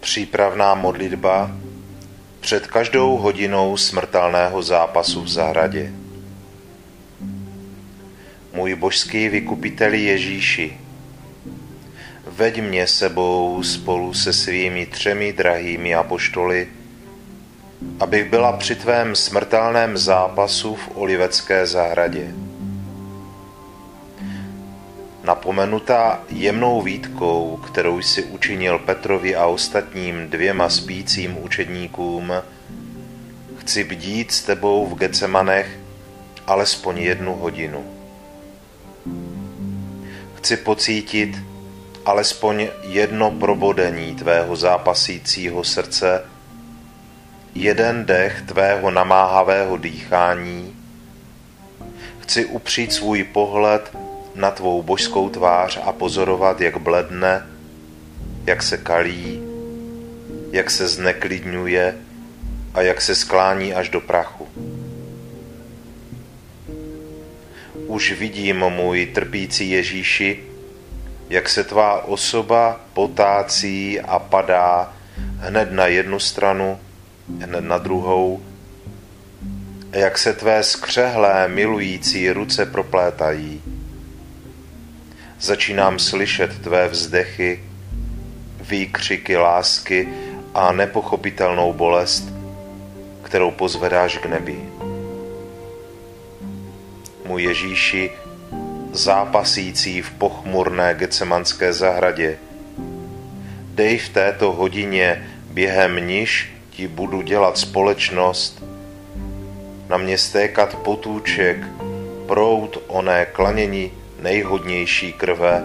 Přípravná modlitba před každou hodinou smrtelného zápasu v zahradě. Můj božský vykupiteli Ježíši, veď mě sebou spolu se svými 3 drahými apoštoly, abych byla při tvém smrtelném zápasu v Olivecké zahradě. Napomenutá jemnou výtkou, kterou jsi učinil Petrovi a ostatním 2 spícím učedníkům, chci bdít s tebou v Getsemanech alespoň 1 hodinu. Chci pocítit alespoň 1 probodení tvého zápasícího srdce, 1 dech tvého namáhavého dýchání. Chci upřít svůj pohled na tvou božskou tvář a pozorovat, jak bledne, jak se kalí, jak se zneklidňuje a jak se sklání až do prachu. Už vidím, můj trpící Ježíši, jak se tvá osoba potácí a padá hned na jednu stranu, hned na druhou, a jak se tvé skřehlé milující ruce proplétají. Začínám slyšet tvé vzdechy, výkřiky lásky a nepochopitelnou bolest, kterou pozvedáš k nebi. Můj Ježíši, zápasící v pochmurné getsemanské zahradě, dej v této hodině, během níž ti budu dělat společnost, na mě stékat potůček, proud oné klanění nejhodnější krve,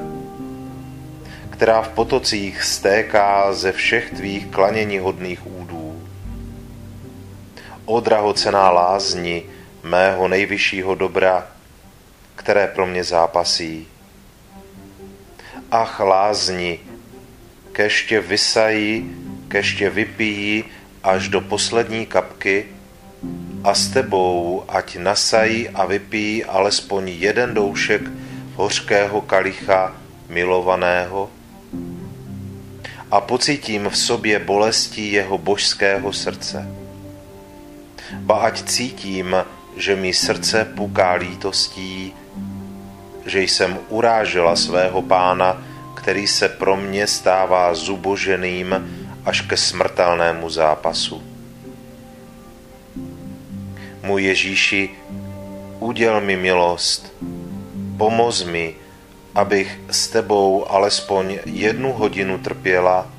která v potocích stéká ze všech tvých klaněníhodných údů. O drahocená lázni mého nejvyššího dobra, které pro mě zápasí. Ach lázni, kež tě vysají, kež tě vypijí až do poslední kapky, a s tebou ať nasají a vypijí alespoň 1 doušek hořkého kalicha milovaného a pocítím v sobě bolesti jeho božského srdce. Ba ať cítím, že mi srdce puká lítostí, že jsem urážela svého pána, který se pro mě stává zuboženým až ke smrtelnému zápasu. Můj Ježíši, uděl mi milost, pomoz mi, abych s tebou alespoň 1 hodinu trpěla,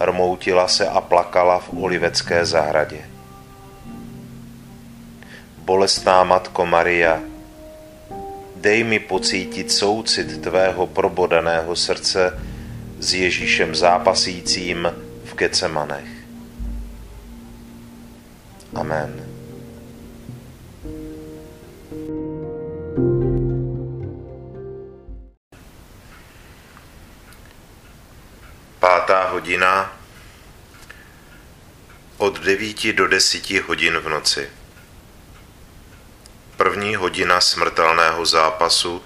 rmoutila se a plakala v olivecké zahradě. Bolestná Matko Maria, dej mi pocítit soucit tvého probodaného srdce s Ježíšem zápasícím v Getsemanech. Amen. Pátá hodina, od 9 do 10 hodin v noci. První hodina smrtelného zápasu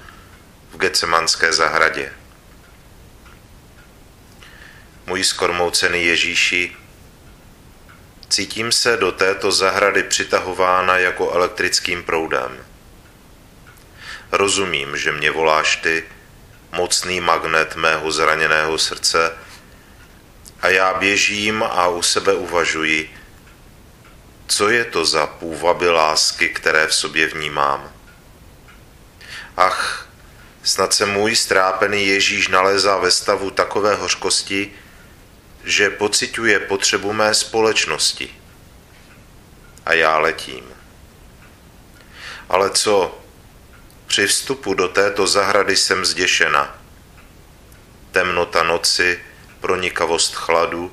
v Getsemanské zahradě. Můj skormoucený Ježíši, cítím se do této zahrady přitahována jako elektrickým proudem. Rozumím, že mě voláš ty, mocný magnet mého zraněného srdce, a já běžím a u sebe uvažuji, co je to za půvaby lásky, které v sobě vnímám. Ach, snad se můj strápený Ježíš nalézá ve stavu takové hořkosti, že pociťuje potřebu mé společnosti. A já letím. Ale co? Při vstupu do této zahrady jsem zděšena. Temnota noci, pronikavost chladu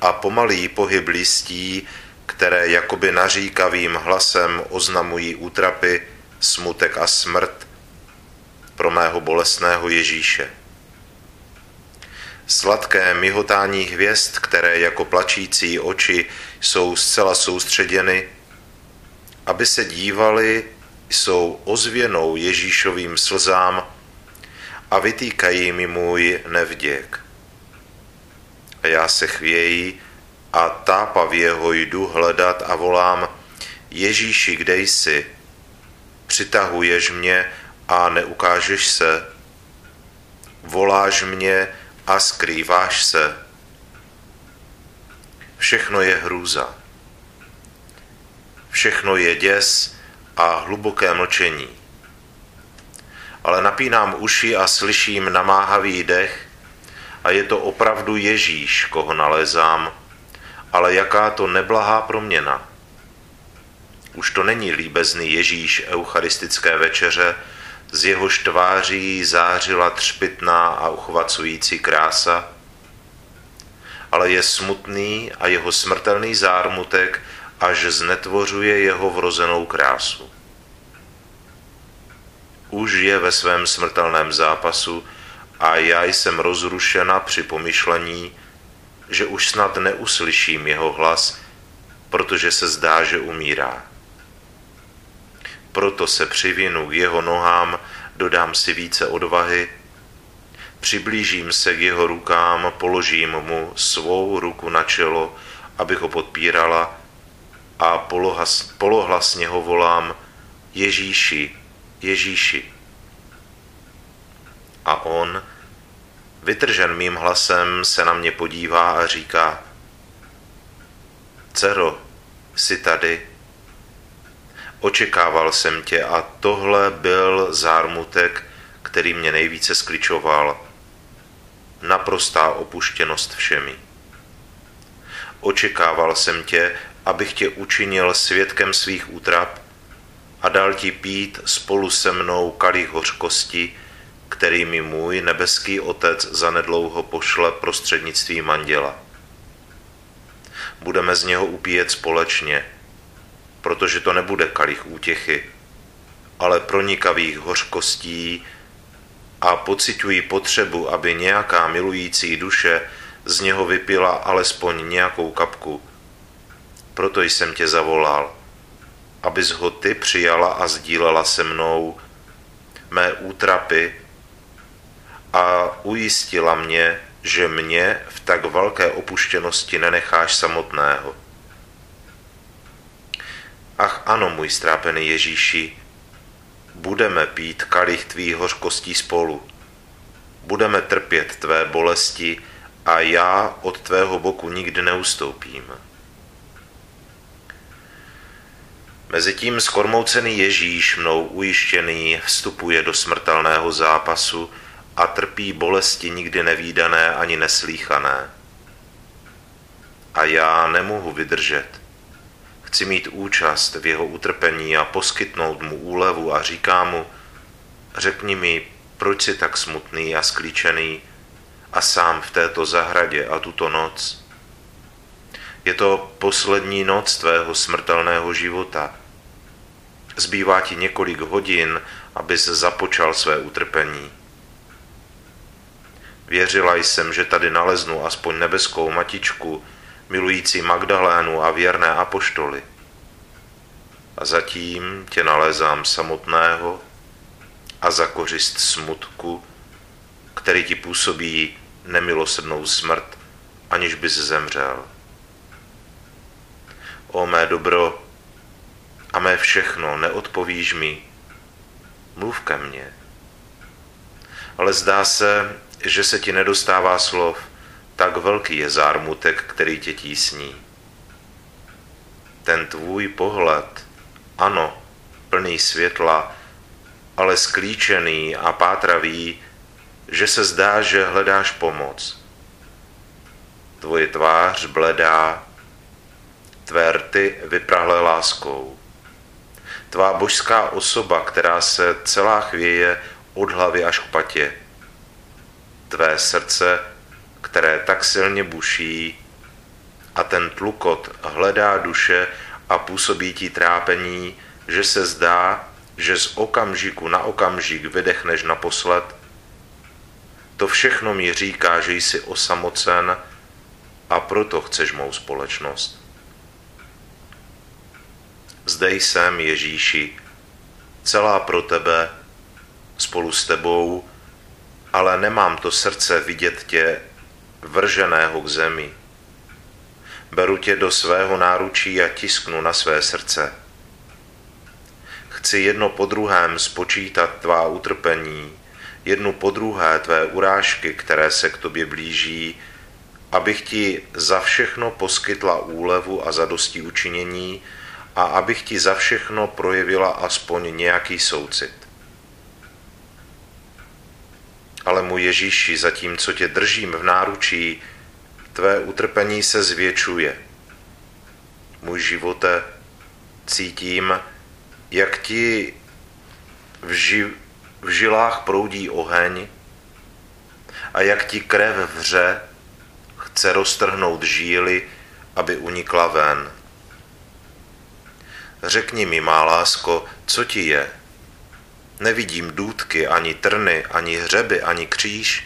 a pomalý pohyb listí, které jakoby naříkavým hlasem oznamují útrapy, smutek a smrt pro mého bolestného Ježíše. Sladké mihotání hvězd, které jako plačící oči jsou zcela soustředěny, aby se dívali, jsou ozvěnou Ježíšovým slzám a vytýkají mi můj nevděk. A já se chvěji a tápavě ho jdu hledat a volám: Ježíši, kde jsi? Přitahuješ mě a neukážeš se. Voláš mě a skrýváš se. Všechno je hrůza. Všechno je děs a hluboké mlčení. Ale napínám uši a slyším namáhavý dech a je to opravdu Ježíš, koho nalézám, ale jaká to neblahá proměna. Už to není líbezný Ježíš eucharistické večeře, z jehož tváří zářila třpytná a uchvacující krása, ale je smutný a jeho smrtelný zármutek až znetvořuje jeho vrozenou krásu. Už je ve svém smrtelném zápasu a já jsem rozrušena při pomyšlení, že už snad neuslyším jeho hlas, protože se zdá, že umírá. Proto se přivinu k jeho nohám, dodám si více odvahy, přiblížím se k jeho rukám, položím mu svou ruku na čelo, abych ho podpírala, a polohlasně ho volám: Ježíši, Ježíši. A on, vytržen mým hlasem, se na mě podívá a říká: Dcero, jsi tady? Očekával jsem tě a tohle byl zármutek, který mě nejvíce skličoval. Naprostá opuštěnost všemi. Očekával jsem tě, abych tě učinil svědkem svých útrap a dal ti pít spolu se mnou kalich hořkosti, který mi můj nebeský Otec zanedlouho pošle prostřednictvím anděla. Budeme z něho upíjet společně, protože to nebude kalich útěchy, ale pronikavých hořkostí, a pociťuji potřebu, aby nějaká milující duše z něho vypila alespoň nějakou kapku. Proto jsem tě zavolal, abys ho ty přijala a sdílela se mnou mé útrapy a ujistila mě, že mě v tak velké opuštěnosti nenecháš samotného. Ach ano, můj strápený Ježíši, budeme pít kalich tvých hořkostí spolu. Budeme trpět tvé bolesti a já od tvého boku nikdy neustoupím. Mezitím skormoucený Ježíš, mnou ujištěný, vstupuje do smrtelného zápasu a trpí bolesti nikdy nevídané ani neslýchané. A já nemohu vydržet. Chci mít účast v jeho utrpení a poskytnout mu úlevu a říkám mu, řekni mi, proč jsi tak smutný a sklíčený a sám v této zahradě a tuto noc. Je to poslední noc tvého smrtelného života. Zbývá ti několik hodin, abys započal své utrpení. Věřila jsem, že tady naleznu aspoň nebeskou matičku, milující Magdalénu a věrné apoštoly. A zatím tě nalézám samotného a za kořist smutku, který ti působí nemilosrdnou smrt, aniž bys zemřel. O mé dobro a mé všechno, neodpovíš mi, mluv ke mně. Ale zdá se, že se ti nedostává slov, tak velký je zármutek, který tě tísní. Ten tvůj pohled, ano, plný světla, ale sklíčený a pátravý, že se zdá, že hledáš pomoc. Tvoje tvář bledá, tvé rty vyprahlé láskou. Tvá božská osoba, která se celá chvěje od hlavy až k patě. Tvé srdce, které tak silně buší, a ten tlukot hledá duše a působí ti trápení, že se zdá, že z okamžiku na okamžik vydechneš naposled. To všechno mi říká, že jsi osamocen a proto chceš mou společnost. Zde jsem, Ježíši, celá pro tebe, spolu s tebou, ale nemám to srdce vidět tě vrženého k zemi. Beru tě do svého náručí a tisknu na své srdce. Chci jedno po druhém spočítat tvá utrpení, jednu po druhé tvé urážky, které se k tobě blíží, abych ti za všechno poskytla úlevu a zadosti učinění a abych ti za všechno projevila aspoň nějaký soucit. Ale můj Ježíši, zatímco tě držím v náručí, tvé utrpení se zvětšuje. Můj živote, cítím, jak ti v žilách proudí oheň a jak ti krev vře, chce roztrhnout žíly, aby unikla ven. Řekni mi, má lásko, co ti je? Nevidím důtky, ani trny, ani hřeby, ani kříž.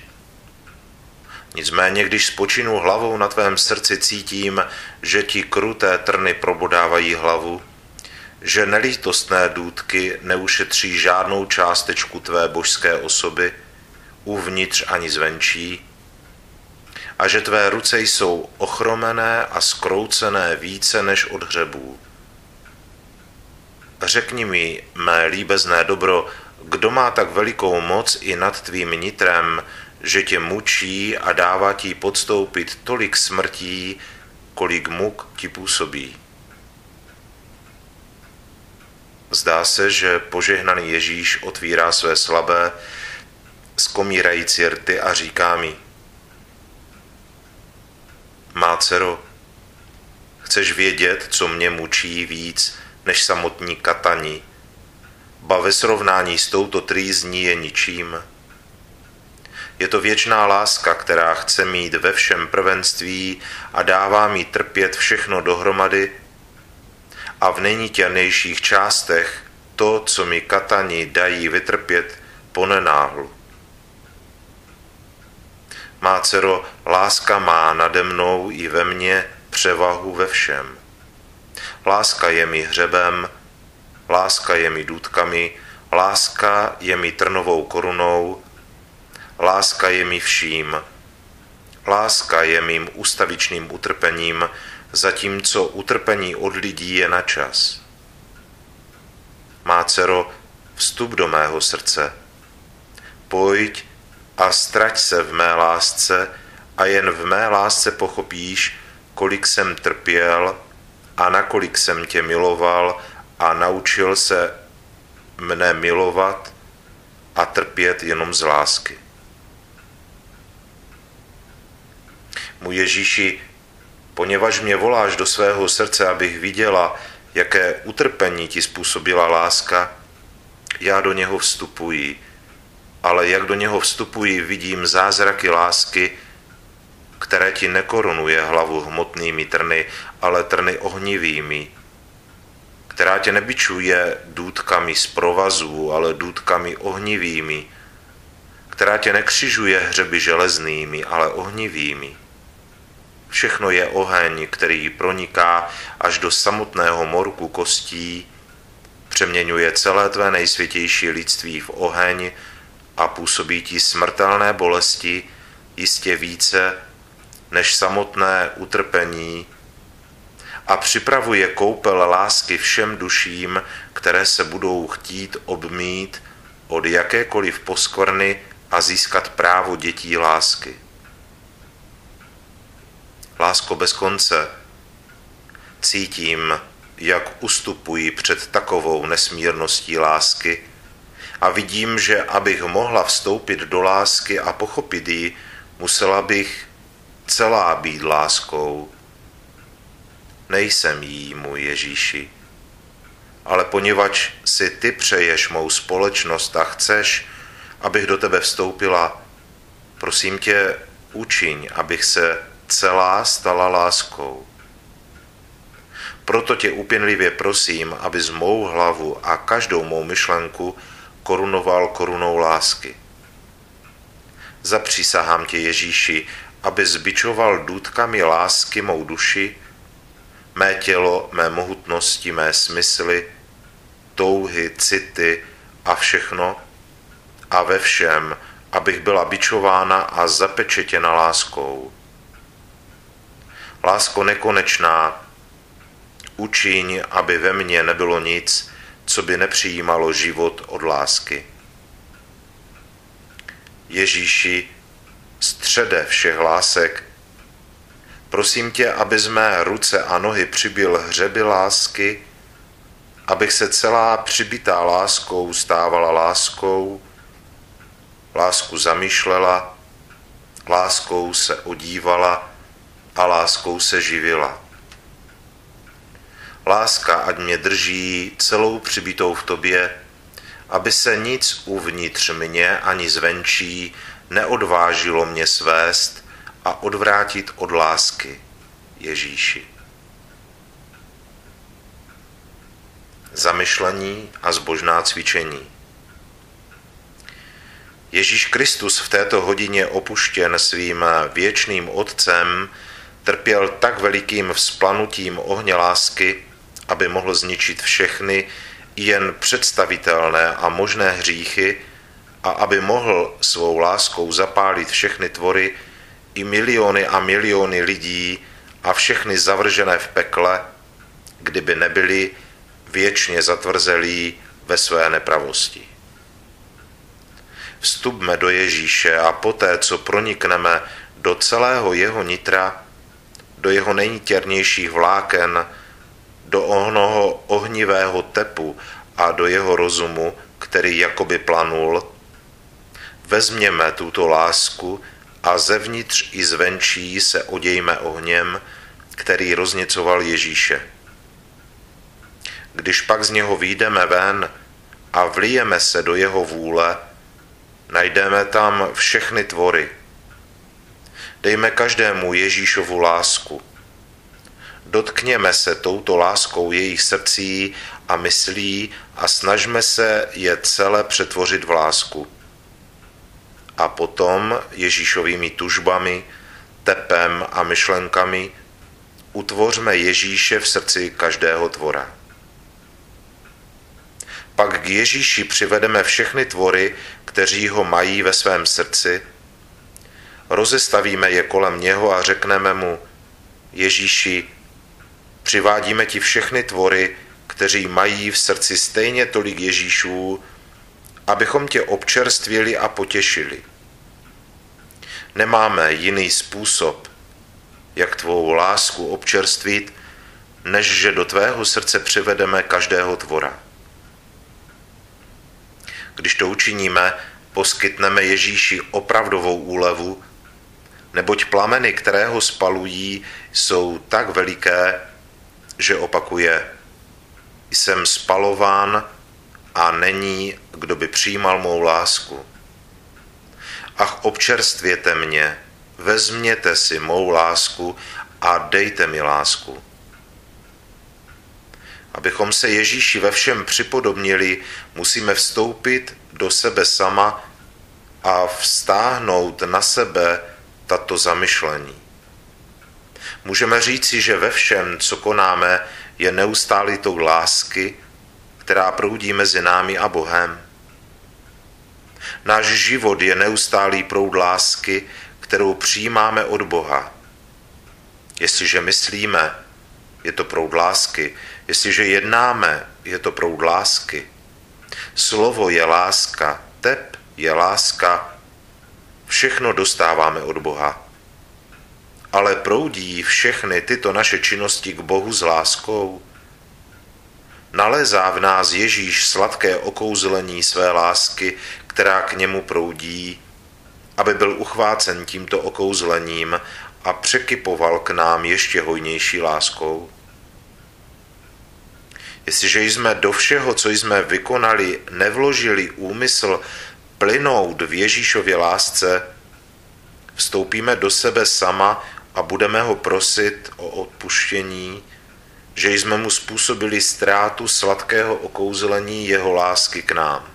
Nicméně, když spočinu hlavou na tvém srdci, cítím, že ti kruté trny probodávají hlavu, že nelítostné důtky neušetří žádnou částečku tvé božské osoby, uvnitř ani zvenčí, a že tvé ruce jsou ochromené a zkroucené více než od hřebů. Řekni mi, mé líbezné dobro, kdo má tak velikou moc i nad tvým nitrem, že tě mučí a dává ti podstoupit tolik smrtí, kolik muk ti působí. Zdá se, že požehnaný Ježíš otvírá své slabé, skomírající rty a říká mi, má dcero, chceš vědět, co mě mučí víc než samotní katani, ba ve srovnání s touto trýzní je ničím. Je to věčná láska, která chce mít ve všem prvenství a dává mi trpět všechno dohromady a v nejnitěrnějších částech to, co mi katani dají vytrpět, ponenáhlu. Má dcero, láska má nade mnou i ve mně převahu ve všem. Láska je mi hřebem, láska je mi důtkami, láska je mi trnovou korunou, láska je mi vším, Láska je mým ustavičným utrpením, zatímco utrpení od lidí je na čas. Má dcero, vstup do mého srdce. Pojď a ztrať se v mé lásce a jen v mé lásce pochopíš, kolik jsem trpěl a nakolik jsem tě miloval a naučil se mne milovat a trpět jenom z lásky. Můj Ježíši, poněvadž mě voláš do svého srdce, abych viděla, jaké utrpení ti způsobila láska, já do něho vstupuji, ale jak do něho vstupuji, vidím zázraky lásky, které ti nekorunuje hlavu hmotnými trny, ale trny ohnivými, která tě nebičuje důtkami z provazů, ale důtkami ohnivými, která tě nekřižuje hřeby železnými, ale ohnivými. Všechno je oheň, který proniká až do samotného morku kostí, přeměňuje celé tvé nejsvětější lidství v oheň a působí ti smrtelné bolesti jistě více než samotné utrpení a připravuje koupel lásky všem duším, které se budou chtít obmýt od jakékoliv poskvrny a získat právo dětí lásky. Lásko bez konce, cítím, jak ustupuji před takovou nesmírností lásky a vidím, že abych mohla vstoupit do lásky a pochopit ji, musela bych celá být láskou. Nejsem jí, můj Ježíši, ale poněvadž si ty přeješ mou společnost a chceš, abych do tebe vstoupila, prosím tě, učiň, abych se celá stala láskou. Proto tě úpěnlivě prosím, abys mou hlavu a každou mou myšlenku korunoval korunou lásky. Zapřísahám tě, Ježíši, abys bičoval důtkami lásky mou duši, mé tělo, mé mohutnosti, mé smysly, touhy, city a všechno a ve všem, abych byla bičována a zapečetěna láskou. Lásko nekonečná, učiň, aby ve mně nebylo nic, co by nepřijímalo život od lásky. Ježíši, střede všech lásek, prosím tě, aby z mé ruce a nohy přibyl hřeby lásky, abych se celá přibitá láskou stávala láskou, lásku zamýšlela, láskou se odívala a láskou se živila. Láska ať mě drží celou přibitou v tobě, aby se nic uvnitř mě ani zvenčí neodvážilo mě svést a odvrátit od lásky, Ježíši. Zamyšlení a zbožná cvičení. Ježíš Kristus v této hodině opuštěn svým věčným Otcem trpěl tak velikým vzplanutím ohně lásky, aby mohl zničit všechny jen představitelné a možné hříchy a aby mohl svou láskou zapálit všechny tvory i miliony a miliony lidí a všechny zavržené v pekle, kdyby nebyli věčně zatvrzelí ve své nepravosti. Vstupme do Ježíše a poté, co pronikneme do celého jeho nitra, do jeho nejnitěrnějších vláken, do onoho ohnivého tepu a do jeho rozumu, který jakoby planul, vezměme tuto lásku a zevnitř i zvenčí se odějme ohněm, který rozněcoval Ježíše. Když pak z něho vyjdeme ven a vlijeme se do jeho vůle, najdeme tam všechny tvory. Dejme každému Ježíšovu lásku. Dotkněme se touto láskou jejich srdcí a myslí a snažme se je celé přetvořit v lásku. A potom Ježíšovými tužbami, tepem a myšlenkami utvořme Ježíše v srdci každého tvora. Pak k Ježíši přivedeme všechny tvory, kteří ho mají ve svém srdci rozestavíme je kolem něho a řekneme mu: Ježíši, přivádíme ti všechny tvory, kteří mají v srdci stejně tolik Ježíšů, abychom tě občerstvili a potěšili. Nemáme jiný způsob, jak tvou lásku občerstvit, než že do tvého srdce přivedeme každého tvora. Když to učiníme, poskytneme Ježíši opravdovou úlevu, neboť plameny, které ho spalují, jsou tak veliké, že opakuje: jsem spalován a není, kdo by přijímal mou lásku. Ach, občerstvěte mě, vezměte si mou lásku a dejte mi lásku. Abychom se Ježíši ve všem připodobnili, musíme vstoupit do sebe sama a vztáhnout na sebe tato zamyšlení. Můžeme říci, že ve všem, co konáme, je neustálitou lásky, která proudí mezi námi a Bohem. Náš život je neustálý proud lásky, kterou přijímáme od Boha. Jestliže myslíme, je to proud lásky. Jestliže jednáme, je to proud lásky. Slovo je láska, tep je láska. Všechno dostáváme od Boha. Ale proudí všechny tyto naše činnosti k Bohu s láskou? Nalézá v nás Ježíš sladké okouzlení své lásky, která k němu proudí, aby byl uchvácen tímto okouzlením a překypoval k nám ještě hojnější láskou? Jestliže jsme do všeho, co jsme vykonali, nevložili úmysl plynout v Ježíšově lásce, vstoupíme do sebe sama a budeme ho prosit o odpuštění, že jsme mu způsobili ztrátu sladkého okouzlení jeho lásky k nám.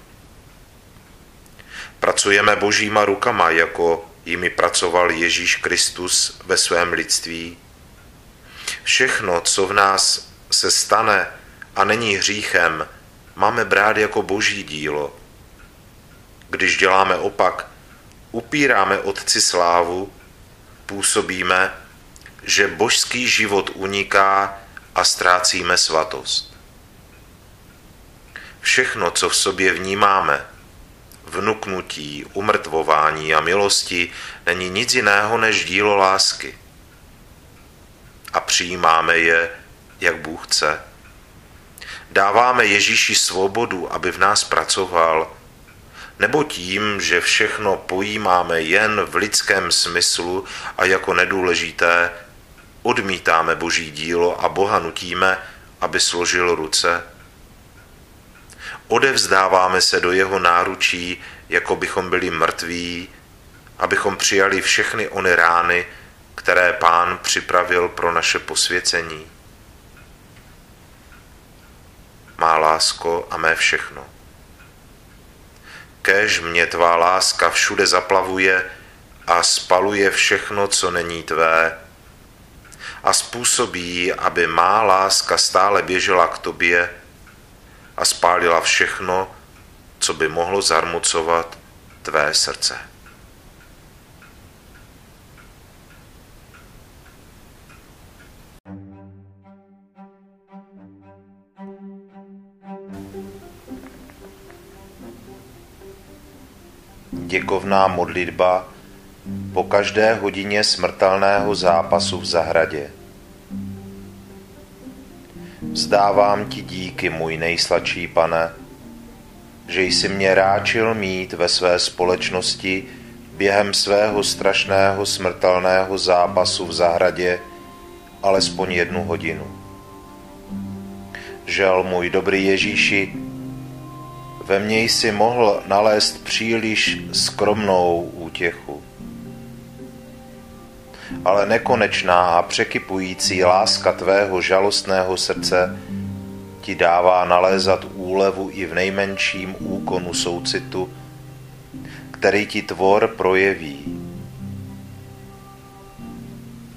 Pracujeme božíma rukama, jako jimi pracoval Ježíš Kristus ve svém lidství. Všechno, co v nás se stane a není hříchem, máme brát jako boží dílo. Když děláme opak, upíráme Otci slávu, působíme, že božský život uniká a ztrácíme svatost. Všechno, co v sobě vnímáme, vnuknutí, umrtvování a milosti, není nic jiného než dílo lásky. A přijímáme je, jak Bůh chce. Dáváme Ježíši svobodu, aby v nás pracoval, nebo tím, že všechno pojímáme jen v lidském smyslu a jako nedůležité, odmítáme Boží dílo a Boha nutíme, aby složil ruce. Odevzdáváme se do jeho náručí, jako bychom byli mrtví, abychom přijali všechny ony rány, které Pán připravil pro naše posvěcení. Má lásko a mé všechno. Kéž mě tvá láska všude zaplavuje a spaluje všechno, co není tvé, a způsobí, aby má láska stále běžela k tobě a spálila všechno, co by mohlo zarmucovat tvé srdce. Děkovná modlitba po každé hodině smrtelného zápasu v zahradě. Vzdávám ti díky, můj nejsladší Pane, že jsi mě ráčil mít ve své společnosti během svého strašného smrtelného zápasu v zahradě alespoň 1 hodinu. Žel, můj dobrý Ježíši, ve mně jsi mohl nalézt příliš skromnou útěchu. Ale nekonečná a překypující láska tvého žalostného srdce ti dává nalézat úlevu i v nejmenším úkonu soucitu, který ti tvor projeví.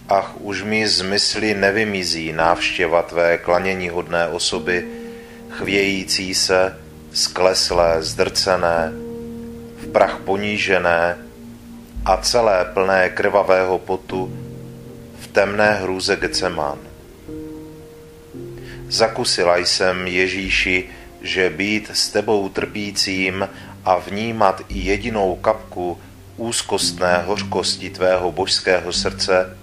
Ach, už mi z mysli nevymizí návštěva tvé klaněníhodné osoby, chvějící se, skleslé, zdrcené, v prach ponížené, a celé plné krvavého potu v temné hrůze Getsemán. Zakusila jsem, Ježíši, že být s tebou trpícím a vnímat i jedinou kapku úzkostné hořkosti tvého božského srdce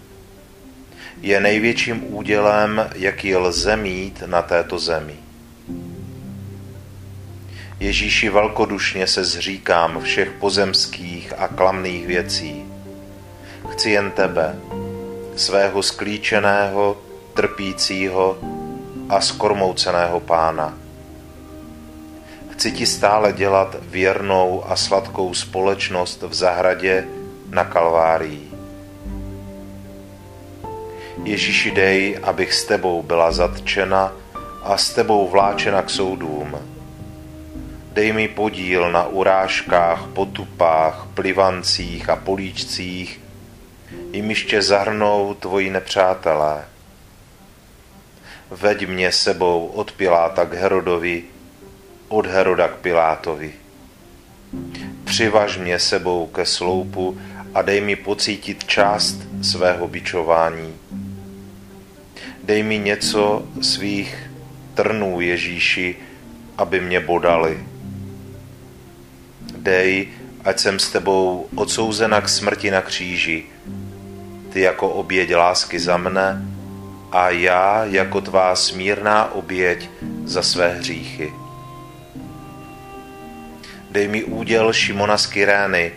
je největším údělem, jaký lze mít na této zemi. Ježíši, velkodušně se zříkám všech pozemských a klamných věcí. Chci jen tebe, svého sklíčeného, trpícího a skormouceného pána. Chci ti stále dělat věrnou a sladkou společnost v zahradě na Kalvárii. Ježíši, dej, abych s tebou byla zatčena a s tebou vláčena k soudům. Dej mi podíl na urážkách, potupách, plivancích a políčcích, jimiž tě zahrnou tvoji nepřátelé. Veď mě sebou od Piláta k Herodovi, od Heroda k Pilátovi. Přivaž mě sebou ke sloupu a dej mi pocítit část svého bičování. Dej mi něco svých trnů, Ježíši, aby mě bodali. Dej, ať jsem s tebou odsouzena k smrti na kříži, ty jako oběť lásky za mne a já jako tvá smírná oběť za své hříchy. Dej mi úděl Šimona z Kyrény,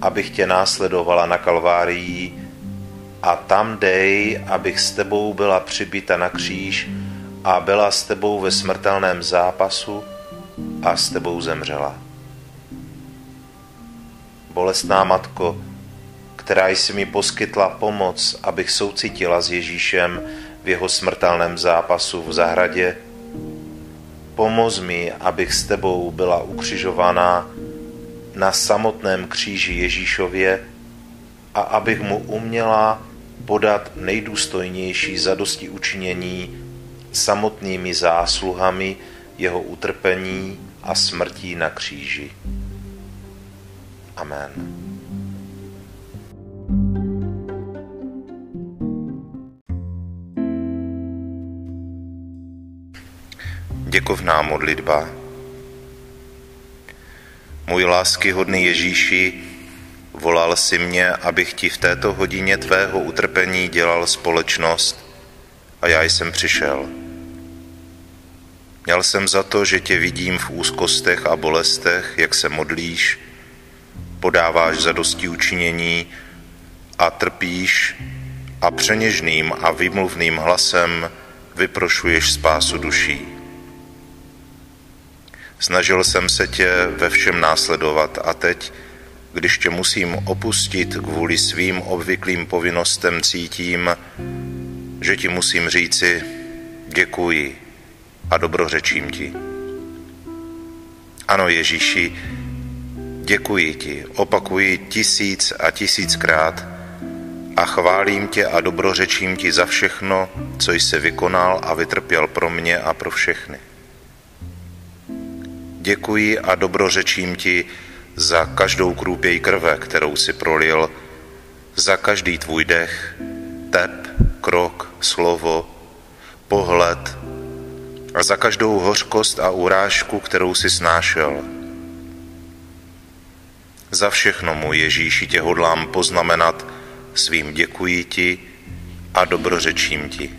abych tě následovala na Kalvárii, a tam dej, abych s tebou byla přibita na kříž a byla s tebou ve smrtelném zápasu a s tebou zemřela. Bolestná matko, která jsi mi poskytla pomoc, abych soucitila s Ježíšem v jeho smrtelném zápasu v zahradě, pomoz mi, abych s tebou byla ukřižovaná na samotném kříži Ježíšově a abych mu uměla podat nejdůstojnější zadostiučinění samotnými zásluhami jeho utrpení a smrti na kříži. Amen. Děkovná modlitba. Můj láskyhodný Ježíši, volal jsi mě, abych ti v této hodině tvého utrpení dělal společnost, a já jsem přišel. Měl jsem za to, že tě vidím v úzkostech a bolestech, jak se modlíš, podáváš zadostiučinění a trpíš a přeněžným a výmluvným hlasem vyprošuješ spásu duší. Snažil jsem se tě ve všem následovat a teď, když tě musím opustit kvůli svým obvyklým povinnostem, cítím, že ti musím říci děkuji a dobrořečím ti. Ano, Ježíši, děkuji ti, opakuji 1000 a 1000krát a chválím tě a dobrořečím ti za všechno, co jsi vykonal a vytrpěl pro mě a pro všechny. Děkuji a dobrořečím ti za každou krůpěj krve, kterou jsi prolil, za každý tvůj dech, tep, krok, slovo, pohled a za každou hořkost a urážku, kterou jsi snášel. Za všechno, můj Ježíši, tě hodlám poznamenat svým děkuji ti a dobrořečím ti.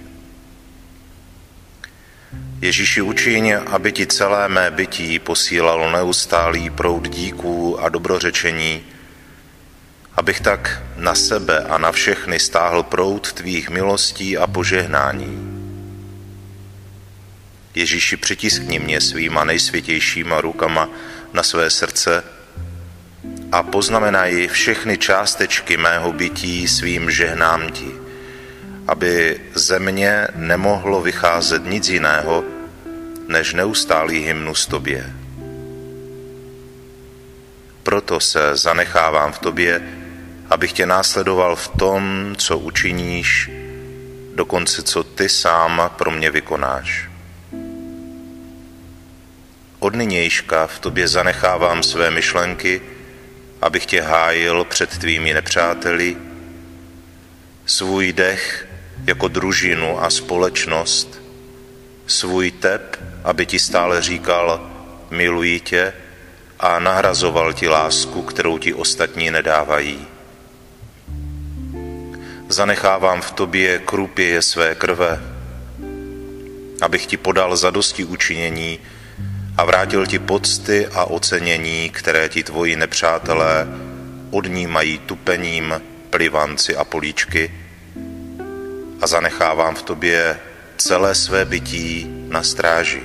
Ježíši, učiň, aby ti celé mé bytí posílalo neustálý proud díků a dobrořečení, abych tak na sebe a na všechny stáhl proud tvých milostí a požehnání. Ježíši, přitiskni mě svýma nejsvětějšíma rukama na své srdce a poznamenaj všechny částečky mého bytí svým žehnám ti, aby ze mě nemohlo vycházet nic jiného, než neustálý hymnus tobě. Proto se zanechávám v tobě, abych tě následoval v tom, co učiníš, dokonce co ty sám pro mě vykonáš. Od nynějška v tobě zanechávám své myšlenky abych tě hájil před tvými nepřáteli, svůj dech jako družinu a společnost, svůj tep, aby ti stále říkal, miluji tě, a nahrazoval ti lásku, kterou ti ostatní nedávají. Zanechávám v tobě krupěje své krve, abych ti podal zadosti učinění a vrátil ti pocty a ocenění, které ti tvoji nepřátelé odnímají tupením, plivanci a políčky, a zanechávám v tobě celé své bytí na stráži.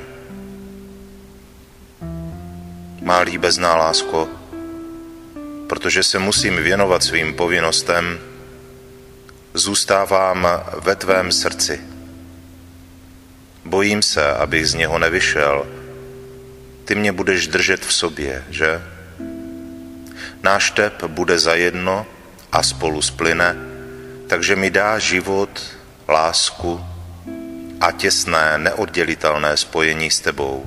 Má líbezná lásko, protože se musím věnovat svým povinnostem, zůstávám ve tvém srdci. Bojím se, abych z něho nevyšel. Ty mě budeš držet v sobě, že? Náš tep bude zajedno a spolu splyne, takže mi dá život, lásku a těsné, neoddělitelné spojení s tebou.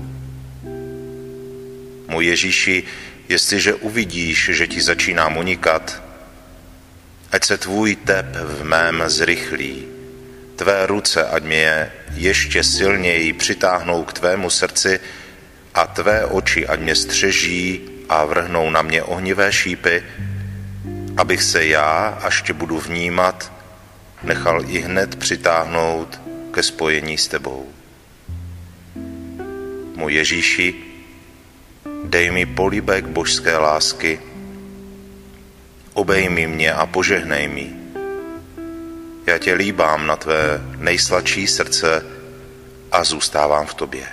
Můj Ježíši, jestliže uvidíš, že ti začínám unikat, ať se tvůj tep v mém zrychlí, tvé ruce ať mě ještě silněji přitáhnou k tvému srdci a tvé oči ať mě střeží a vrhnou na mě ohnivé šípy, abych se já, až tě budu vnímat, nechal i hned přitáhnout ke spojení s tebou. Můj Ježíši, dej mi polibek božské lásky, obejmi mě a požehnej mi. Já tě líbám na tvé nejsladší srdce a zůstávám v tobě.